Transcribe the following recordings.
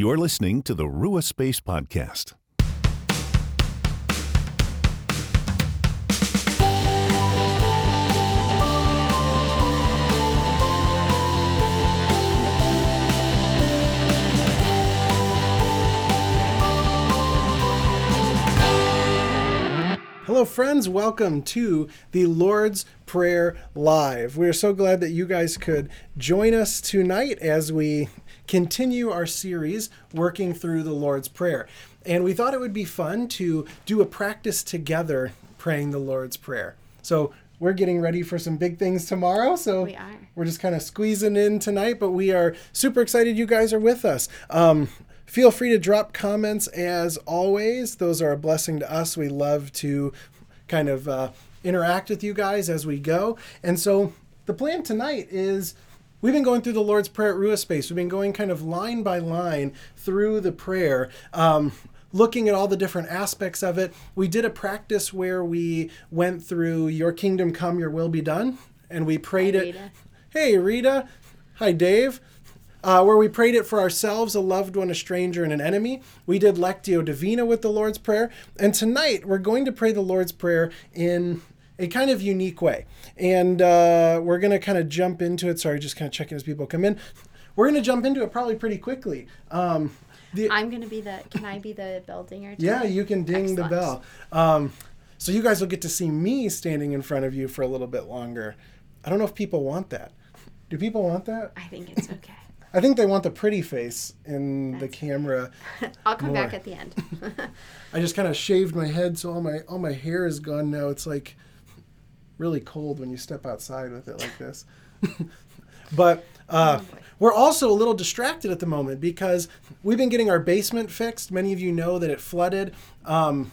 You're listening to the Rua Space Podcast. Hello friends, welcome to the Lord's Prayer Live. We're so glad that you guys could join us tonight as we continue our series working through the Lord's Prayer. And we thought it would be fun to do a practice together praying the Lord's Prayer. So we're getting ready for some big things tomorrow, so we're just kind of squeezing in tonight, but we are super excited you guys are with us. Feel free to drop comments as always. Those are a blessing to us. We love to kind of interact with you guys as we go. And so the plan tonight is we've been going through the Lord's Prayer at Rua Space. We've been going kind of line by line through the prayer, looking at all the different aspects of it. We did a practice where we went through Your Kingdom Come, Your Will Be Done. And we prayed it. Hey, Rita. Hi, Dave. Where we prayed it for ourselves, a loved one, a stranger, and an enemy. We did Lectio Divina with the Lord's Prayer. And tonight, we're going to pray the Lord's Prayer in a kind of unique way. And we're going to kind of jump into it. Sorry, just kind of checking as people come in. We're going to jump into it probably pretty quickly. I'm going to be the, can I be the bell dinger? Yeah, you can ding the bell. So you guys will get to see me standing in front of you for a little bit longer. I don't know if people want that. Do people want that? I think it's okay. I think they want the pretty face in the camera. I'll come back at the end. I just kind of shaved my head, so all my hair is gone now. It's like really cold when you step outside with it like this. But we're also a little distracted at the moment because we've been getting our basement fixed. Many of you know that it flooded, but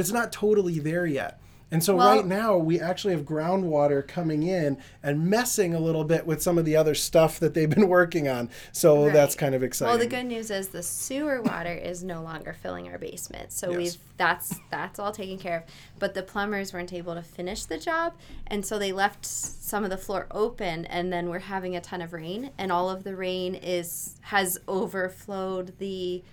it's not totally there yet. And so right now, we actually have groundwater coming in and messing a little bit with some of the other stuff that they've been working on. So that's kind of exciting. Well, the good news is the sewer water is no longer filling our basement. So that's all taken care of. But the plumbers weren't able to finish the job. And so they left some of the floor open. And then we're having a ton of rain. And all of the rain has overflowed the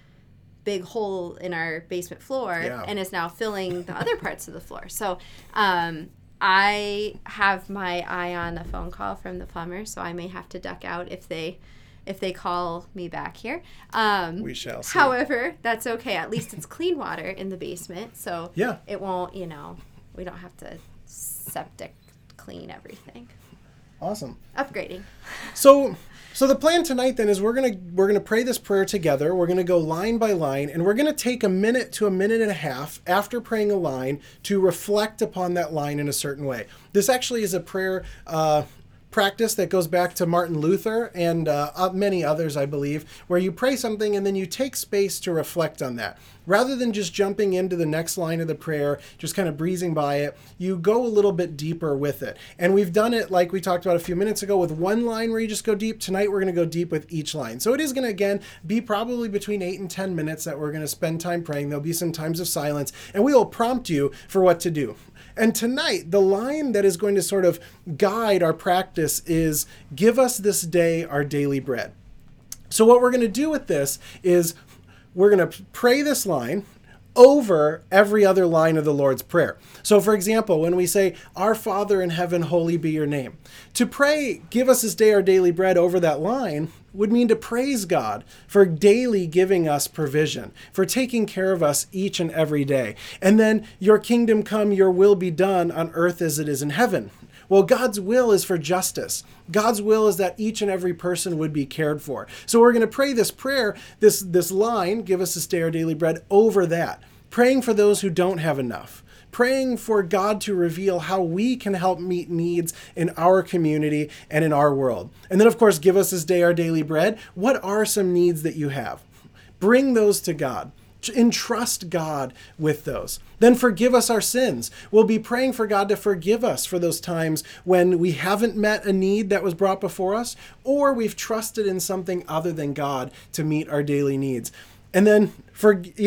big hole in our basement floor and is now filling the other parts of the floor. So I have my eye on a phone call from the plumber, so I may have to duck out if they call me back here. We shall see. However, that's okay. At least it's clean water in the basement, so it won't, we don't have to septic clean everything. Awesome. Upgrading. So the plan tonight then is we're gonna pray this prayer together. We're gonna go line by line, and we're gonna take a minute to a minute and a half after praying a line to reflect upon that line in a certain way. This actually is a prayer practice that goes back to Martin Luther and many others, I believe, where you pray something and then you take space to reflect on that. Rather than just jumping into the next line of the prayer, just kind of breezing by it, you go a little bit deeper with it. And we've done it, like we talked about a few minutes ago, with one line where you just go deep. Tonight, we're going to go deep with each line. So it is going to, again, be probably between 8 and 10 minutes that we're going to spend time praying. There'll be some times of silence, and we will prompt you for what to do. And tonight, the line that is going to sort of guide our practice is, give us this day our daily bread. So what we're going to do with this is we're going to pray this line over every other line of the Lord's Prayer. So for example, when we say, Our Father in heaven, holy be your name, to pray, give us this day our daily bread over that line would mean to praise God for daily giving us provision, for taking care of us each and every day. And then, Your kingdom come, Your will be done on earth as it is in heaven. Well, God's will is for justice. God's will is that each and every person would be cared for. So we're going to pray this prayer, this line, give us this day our daily bread, over that. Praying for those who don't have enough. Praying for God to reveal how we can help meet needs in our community and in our world. And then, of course, give us this day our daily bread. What are some needs that you have? Bring those to God. Entrust God with those. Then forgive us our sins. We'll be praying for God to forgive us for those times when we haven't met a need that was brought before us, or we've trusted in something other than God to meet our daily needs. And then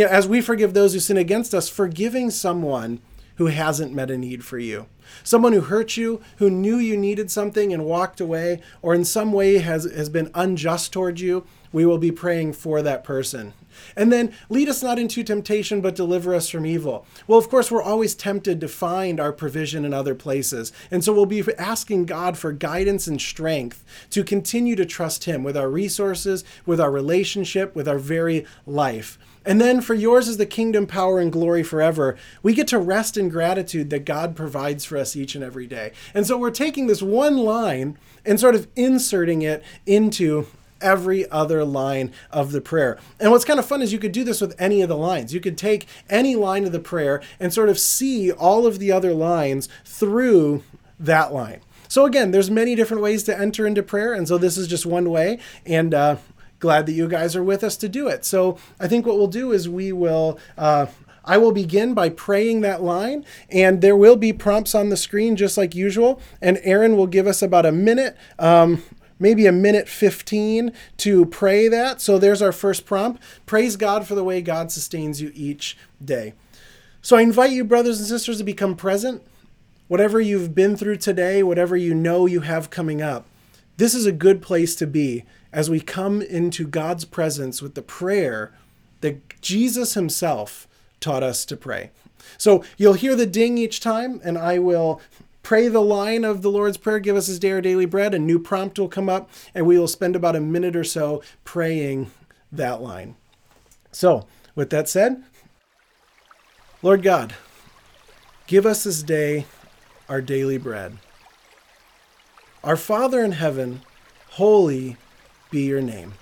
as we forgive those who sin against us, forgiving someone who hasn't met a need for you. Someone who hurt you, who knew you needed something and walked away, or in some way has been unjust towards you, we will be praying for that person. And then, lead us not into temptation, but deliver us from evil. Well, of course, we're always tempted to find our provision in other places. And so we'll be asking God for guidance and strength to continue to trust Him with our resources, with our relationship, with our very life. And then, for yours is the kingdom, power, and glory forever. We get to rest in gratitude that God provides for us each and every day. And so we're taking this one line and sort of inserting it into every other line of the prayer. And what's kind of fun is you could do this with any of the lines. You could take any line of the prayer and sort of see all of the other lines through that line. So again, there's many different ways to enter into prayer. And so this is just one way. And glad that you guys are with us to do it. So I think what we'll do is I will begin by praying that line, and there will be prompts on the screen just like usual. And Aaron will give us about a minute, maybe a minute 15 to pray that. So there's our first prompt. Praise God for the way God sustains you each day. So I invite you, brothers and sisters, to become present. Whatever you've been through today, whatever you know you have coming up, this is a good place to be as we come into God's presence with the prayer that Jesus Himself taught us to pray. So you'll hear the ding each time, and I will pray the line of the Lord's Prayer, give us this day our daily bread. A new prompt will come up, and we will spend about a minute or so praying that line. So, with that said, Lord God, give us this day our daily bread. Our Father in heaven, holy be your name.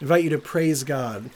I invite you to praise God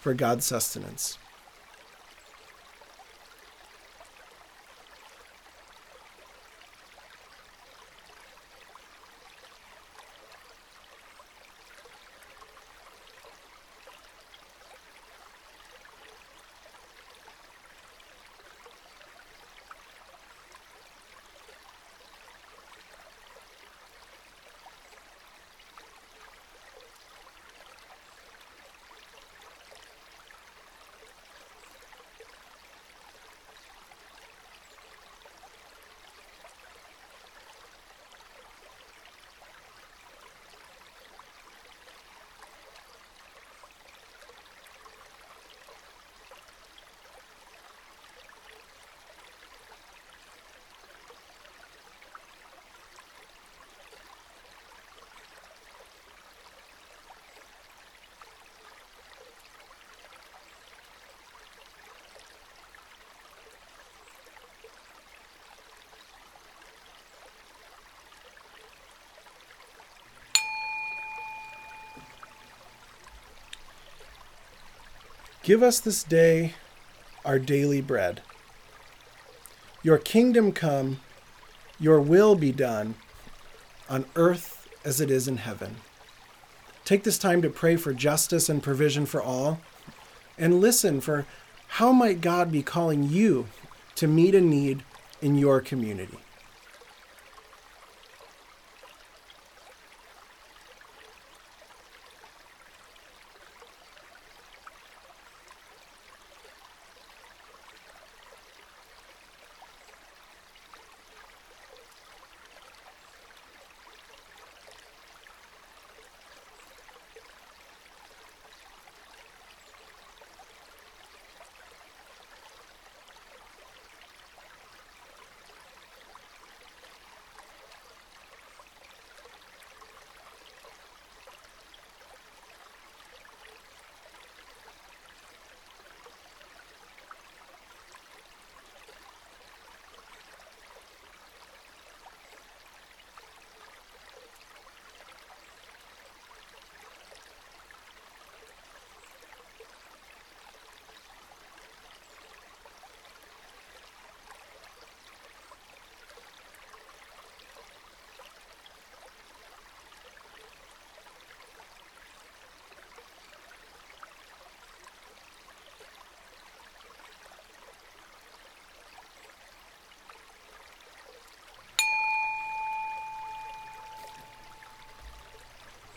for God's sustenance. Give us this day our daily bread. Your kingdom come, your will be done on earth as it is in heaven. Take this time to pray for justice and provision for all, and listen for how might God be calling you to meet a need in your community.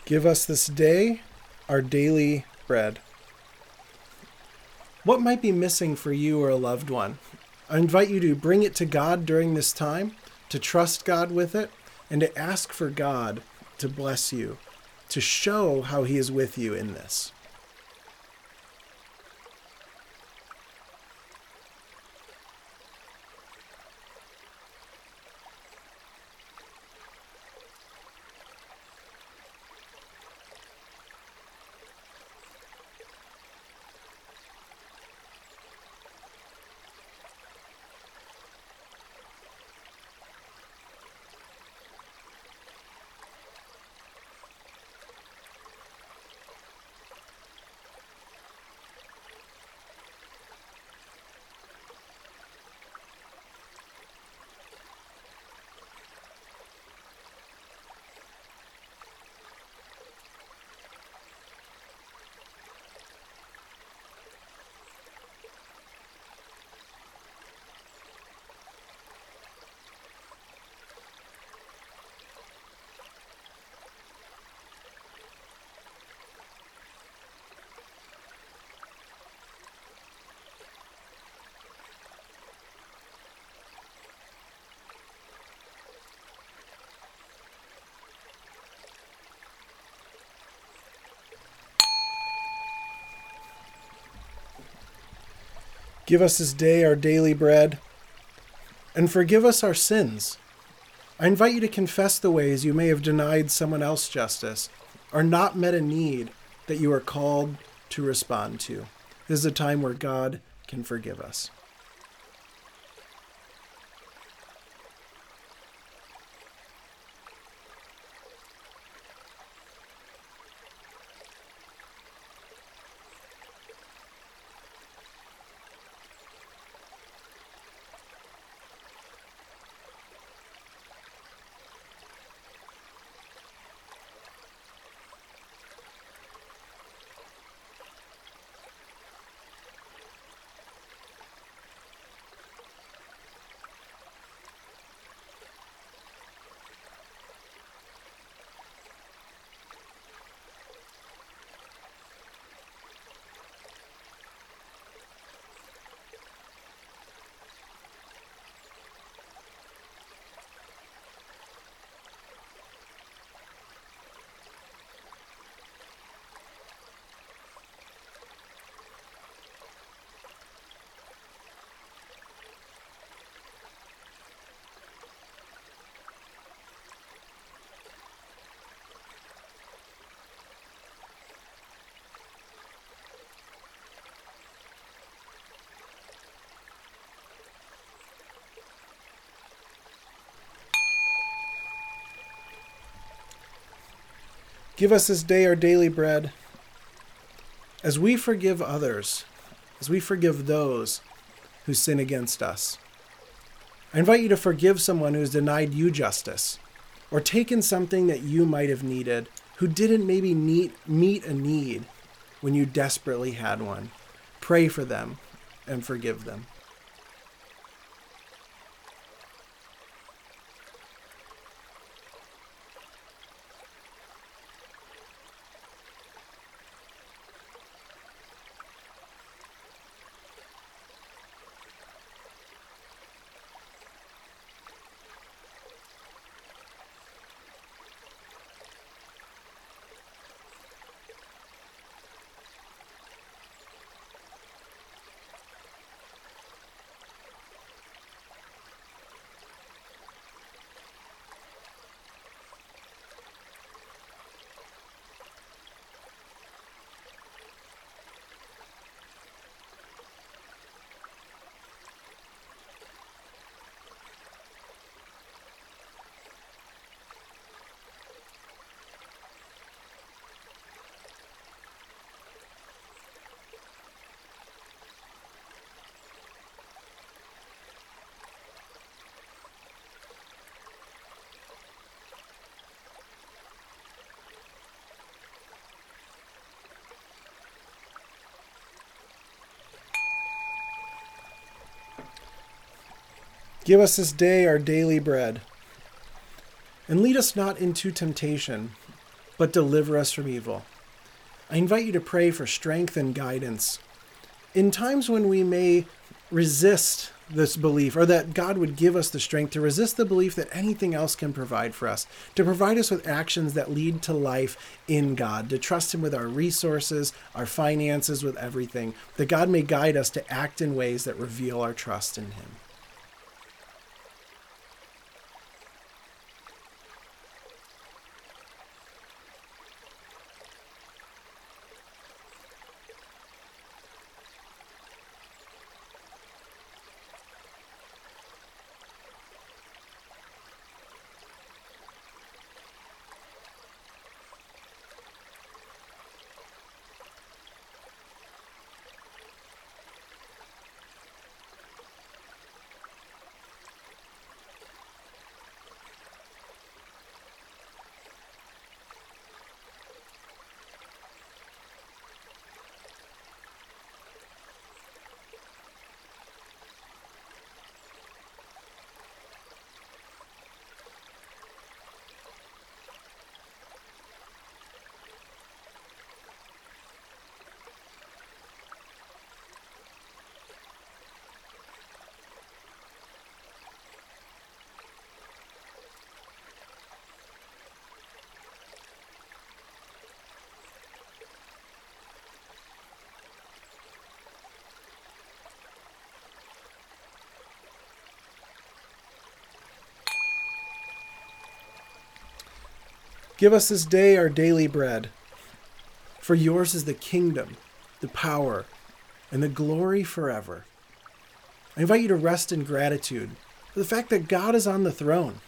Give us this day our daily bread. What might be missing for you or a loved one? I invite you to bring it to God during this time, to trust God with it, and to ask for God to bless you, to show how he is with you in this. Give us this day our daily bread, and forgive us our sins. I invite you to confess the ways you may have denied someone else justice, or not met a need that you are called to respond to. This is a time where God can forgive us. Give us this day our daily bread. As we forgive others, as we forgive those who sin against us, I invite you to forgive someone who has denied you justice or taken something that you might have needed, who didn't maybe meet a need when you desperately had one. Pray for them and forgive them. Give us this day our daily bread, and lead us not into temptation, but deliver us from evil. I invite you to pray for strength and guidance in times when we may resist this belief, or that God would give us the strength to resist the belief that anything else can provide for us, to provide us with actions that lead to life in God, to trust him with our resources, our finances, with everything, that God may guide us to act in ways that reveal our trust in him. Give us this day our daily bread, for yours is the kingdom, the power, and the glory forever. I invite you to rest in gratitude for the fact that God is on the throne.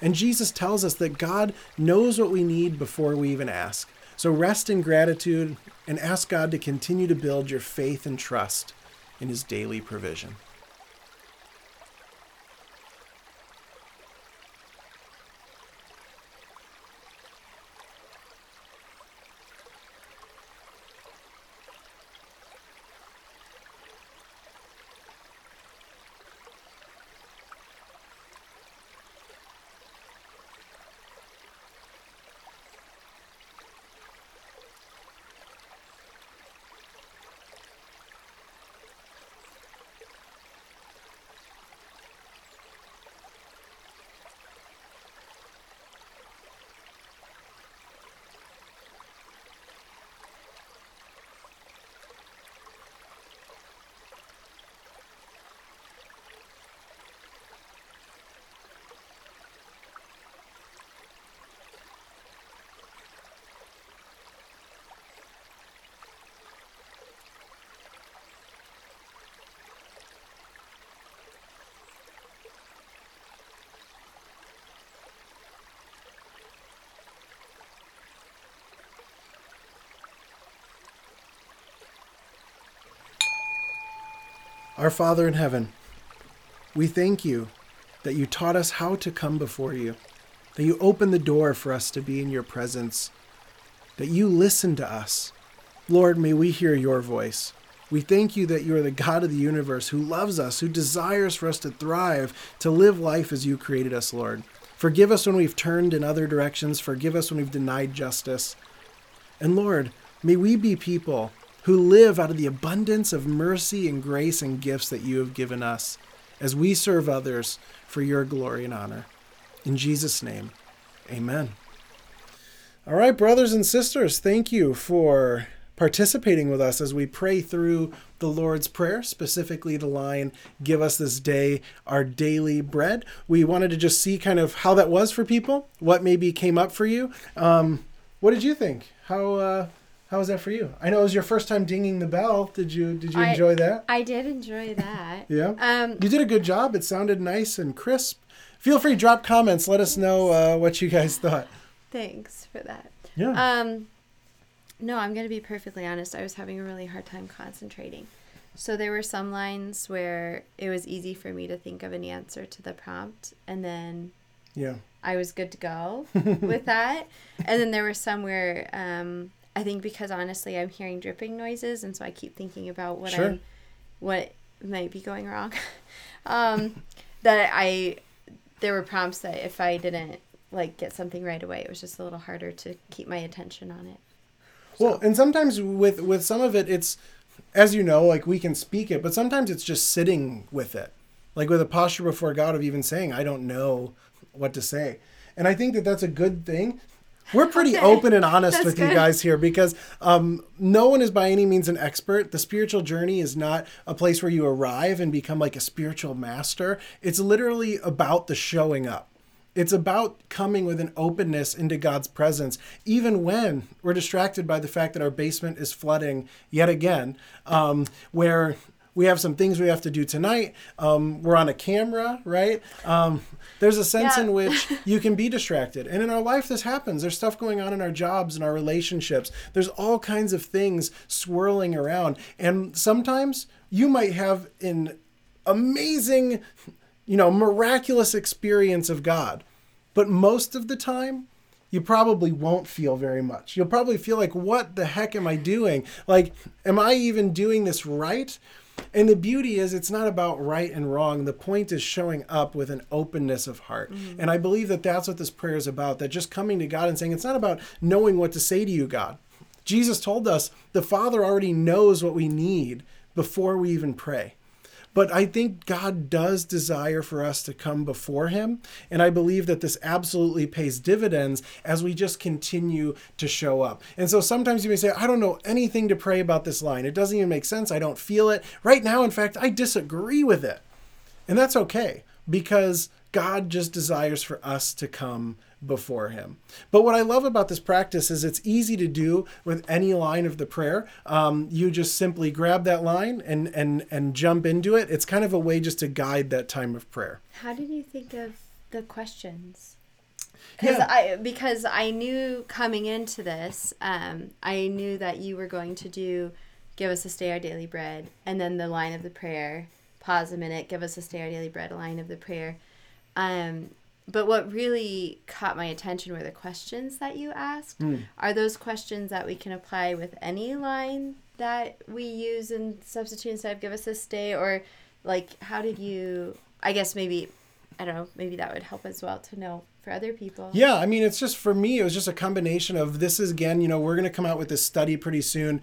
And Jesus tells us that God knows what we need before we even ask. So rest in gratitude and ask God to continue to build your faith and trust in his daily provision. Our Father in heaven, we thank you that you taught us how to come before you, that you opened the door for us to be in your presence, that you listen to us. Lord, may we hear your voice. We thank you that you are the God of the universe who loves us, who desires for us to thrive, to live life as you created us, Lord. Forgive us when we've turned in other directions. Forgive us when we've denied justice. And Lord, may we be people who live out of the abundance of mercy and grace and gifts that you have given us as we serve others for your glory and honor. In Jesus' name, amen. All right, brothers and sisters, thank you for participating with us as we pray through the Lord's Prayer, specifically the line, give us this day our daily bread. We wanted to just see kind of how that was for people, what maybe came up for you. What did you think? How was that for you? I know it was your first time dinging the bell. Did you enjoy that? I did enjoy that. Yeah. You did a good job. It sounded nice and crisp. Feel free to drop comments. Let us know what you guys thought. Thanks for that. Yeah. No, I'm going to be perfectly honest. I was having a really hard time concentrating. So there were some lines where it was easy for me to think of an answer to the prompt. And then yeah, I was good to go with that. And then there were some where... I think because honestly I'm hearing dripping noises and so I keep thinking about what sure. What might be going wrong. There were prompts that if I didn't like get something right away, it was just a little harder to keep my attention on it. So. Well, and sometimes with some of it, it's, as you know, like we can speak it, but sometimes it's just sitting with it. like with a posture before God of even saying, I don't know what to say. And I think that that's a good thing. We're pretty open and honest that's with good. You guys here because no one is by any means an expert. The spiritual journey is not a place where you arrive and become like a spiritual master. It's literally about the showing up. It's about coming with an openness into God's presence, even when we're distracted by the fact that our basement is flooding yet again, where we have some things we have to do tonight. We're on a camera, right? There's a sense in which you can be distracted. And in our life, this happens. There's stuff going on in our jobs and our relationships. There's all kinds of things swirling around. And sometimes you might have an amazing, miraculous experience of God. But most of the time, you probably won't feel very much. You'll probably feel like, what the heck am I doing? Like, am I even doing this right? And the beauty is it's not about right and wrong. The point is showing up with an openness of heart. Mm-hmm. And I believe that that's what this prayer is about, that just coming to God and saying, it's not about knowing what to say to you, God. Jesus told us the Father already knows what we need before we even pray. But I think God does desire for us to come before him. And I believe that this absolutely pays dividends as we just continue to show up. And so sometimes you may say, I don't know anything to pray about this line. It doesn't even make sense. I don't feel it. Right now, in fact, I disagree with it. And that's okay, because God just desires for us to come before him. But what I love about this practice is it's easy to do with any line of the prayer. You just simply grab that line and jump into it. It's kind of a way just to guide that time of prayer. How did you think of the questions? Because I knew coming into this, I knew that you were going to do, give us this day our daily bread, and then the line of the prayer, pause a minute, give us this day our daily bread, a line of the prayer. But what really caught my attention were the questions that you asked. Are those questions that we can apply with any line that we use in substitute instead of give us this day? Or like, how did you, I guess maybe, I don't know, maybe that would help as well to know for other people. Yeah, I mean, it's just, for me, it was just a combination of this is, again, we're going to come out with this study pretty soon.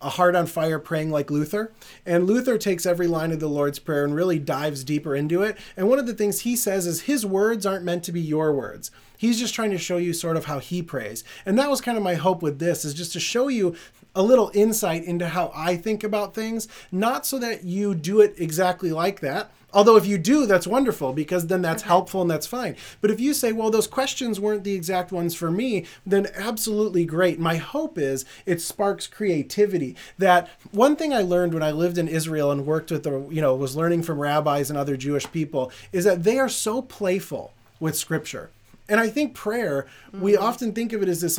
A Heart on Fire Praying Like Luther. And Luther takes every line of the Lord's Prayer and really dives deeper into it. And one of the things he says is his words aren't meant to be your words. He's just trying to show you sort of how he prays. And that was kind of my hope with this, is just to show you a little insight into how I think about things, not so that you do it exactly like that. Although if you do, that's wonderful, because then that's helpful and that's fine. But if you say, well, those questions weren't the exact ones for me, then absolutely great. My hope is it sparks creativity. That one thing I learned when I lived in Israel and worked with, was learning from rabbis and other Jewish people, is that they are so playful with Scripture. And I think prayer, we often think of it as this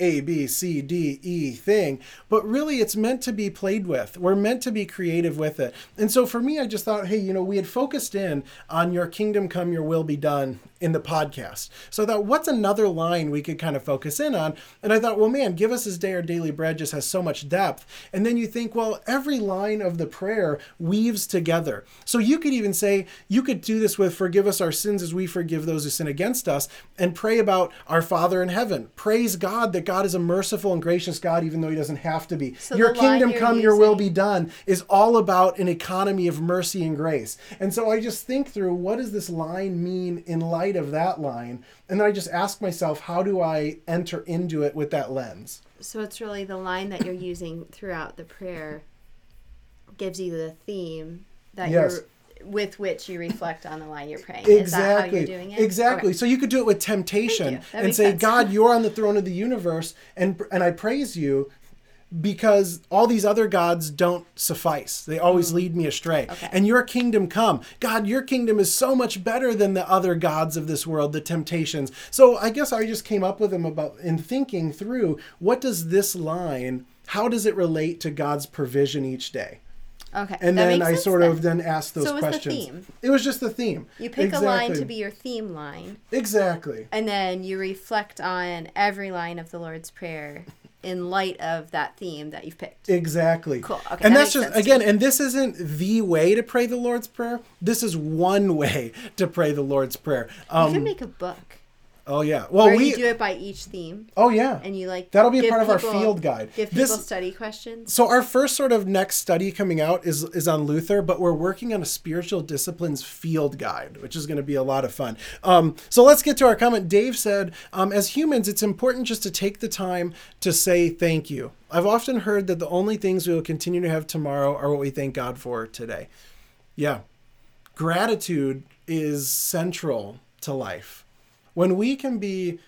A, B, C, D, E thing. But really, it's meant to be played with. We're meant to be creative with it. And so for me, I just thought, hey, we had focused in on your kingdom come, your will be done in the podcast. So I thought, what's another line we could kind of focus in on? And I thought, well, man, give us this day our daily bread just has so much depth. And then you think, well, every line of the prayer weaves together. So you could even say, you could do this with forgive us our sins as we forgive those who sin against us, and pray about our Father in heaven. Praise God that God is a merciful and gracious God, even though he doesn't have to be. So your kingdom come, your will be done is all about an economy of mercy and grace. And so I just think through, what does this line mean in light of that line? And then I just ask myself, how do I enter into it with that lens? So it's really the line that you're using throughout the prayer gives you the theme that you're with which you reflect on the line you're praying. Exactly. Is that how you're doing it? Exactly. Okay. So you could do it with temptation and say, God, you're on the throne of the universe, and I praise you because all these other gods don't suffice. They always lead me astray. Okay. And your kingdom come. God, your kingdom is so much better than the other gods of this world, the temptations. So I guess I just came up with them about in thinking through, what does this line, how does it relate to God's provision each day? Okay. And then I sort of asked those questions. So it was the theme. It was just the theme. You pick a line to be your theme line. Exactly. And then you reflect on every line of the Lord's Prayer in light of that theme that you've picked. Exactly. Cool. Okay. And that's just, again, and this isn't the way to pray the Lord's Prayer. This is one way to pray the Lord's Prayer. You can make a book. Oh yeah. Well, or you do it by each theme. Oh yeah. And you that'll be a part of our field guide. Give people study questions. So our first sort of next study coming out is on Luther, but we're working on a spiritual disciplines field guide, which is going to be a lot of fun. So let's get to our comment. Dave said, as humans, it's important just to take the time to say thank you. I've often heard that the only things we will continue to have tomorrow are what we thank God for today. Yeah. Gratitude is central to life. When we can be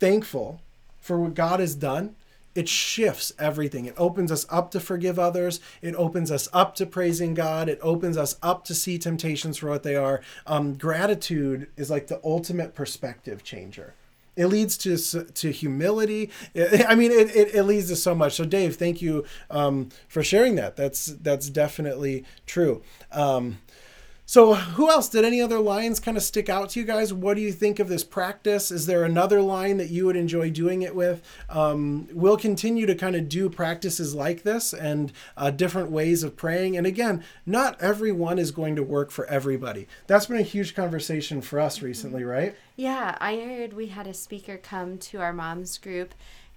thankful for what God has done, it shifts everything. It opens us up to forgive others. It opens us up to praising God. It opens us up to see temptations for what they are. Gratitude is like the ultimate perspective changer. It leads to humility. I mean, it leads to so much. So Dave, thank you for sharing that. That's definitely true. So who else? Did any other lines kind of stick out to you guys? What do you think of this practice? Is there another line that you would enjoy doing it with? We'll continue to kind of do practices like this and different ways of praying. And again, not everyone is going to work for everybody. That's been a huge conversation for us recently, right? Yeah, I heard we had a speaker come to our mom's group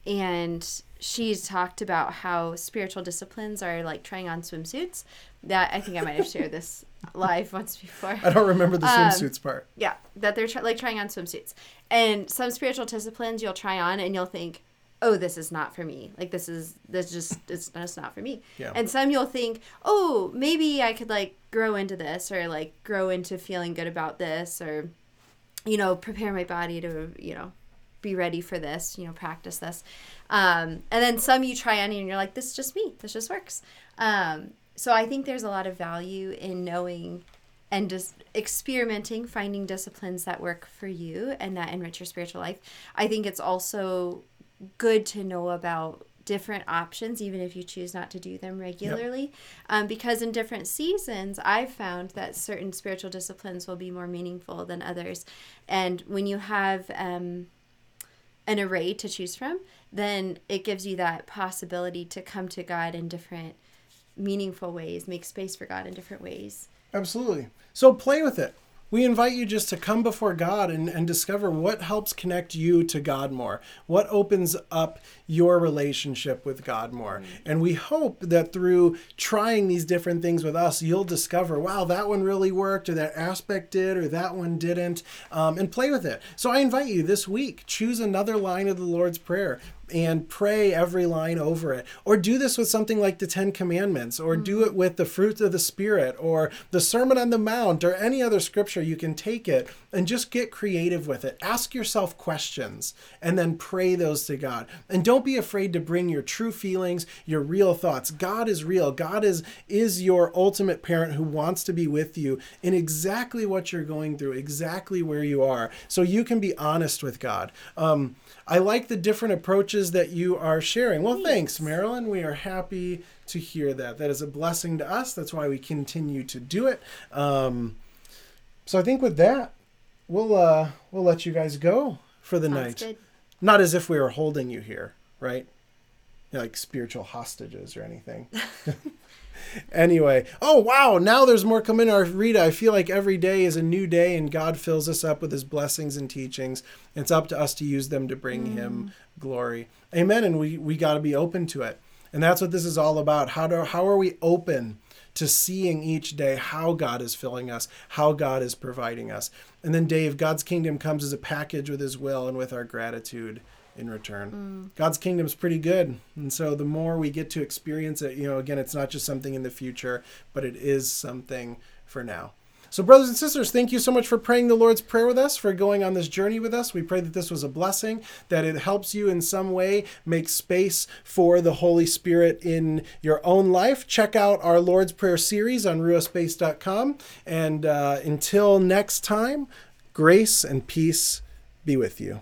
and she talked about how spiritual disciplines are like trying on swimsuits. That I think I might have shared this live once before. I don't remember the swimsuits part. Yeah, that they're trying on swimsuits. And some spiritual disciplines you'll try on and you'll think, oh, this is not for me. Like, it's not for me. Yeah. And some you'll think, oh, maybe I could grow into this or grow into feeling good about this or, prepare my body to, be ready for this, practice this. And then some you try on and you're like, this is just me. This just works. So I think there's a lot of value in knowing and just experimenting, finding disciplines that work for you and that enrich your spiritual life. I think it's also good to know about different options, even if you choose not to do them regularly. Yep. Because in different seasons, I've found that certain spiritual disciplines will be more meaningful than others. And when you have an array to choose from, then it gives you that possibility to come to God in different meaningful ways, make space for God in different ways. Absolutely. So play with it. We invite you just to come before God and discover what helps connect you to God more, what opens up your relationship with God more. And we hope that through trying these different things with us, you'll discover, wow, that one really worked, or that aspect did, or that one didn't, and play with it. So I invite you this week, choose another line of the Lord's Prayer and pray every line over it. Or do this with something like the 10 Commandments, or do it with the fruit of the Spirit, or the Sermon on the Mount, or any other scripture. You can take it and just get creative with it. Ask yourself questions and then pray those to God. And don't be afraid to bring your true feelings, your real thoughts. God is real. God is your ultimate parent who wants to be with you in exactly what you're going through, exactly where you are. So you can be honest with God. I like the different approaches that you are sharing. Well, thanks, Marilyn. We are happy to hear that. That is a blessing to us. That's why we continue to do it. So I think with that, we'll let you guys go for the night. Good. Not as if we were holding you here, right? Like spiritual hostages or anything. Anyway, oh wow, now there's more coming. Rita, I feel like every day is a new day and God fills us up with his blessings and teachings. It's up to us to use them to bring him glory. Amen. And we got to be open to it. And that's what this is all about. How are we open to seeing each day how God is filling us, how God is providing us? And then Dave, God's kingdom comes as a package with his will and with our gratitude in return. God's kingdom is pretty good. And so the more we get to experience it, again, it's not just something in the future, but it is something for now. So brothers and sisters, thank you so much for praying the Lord's Prayer with us, for going on this journey with us. We pray that this was a blessing, that it helps you in some way make space for the Holy Spirit in your own life. Check out our Lord's Prayer series on ruaspace.com. And until next time, grace and peace be with you.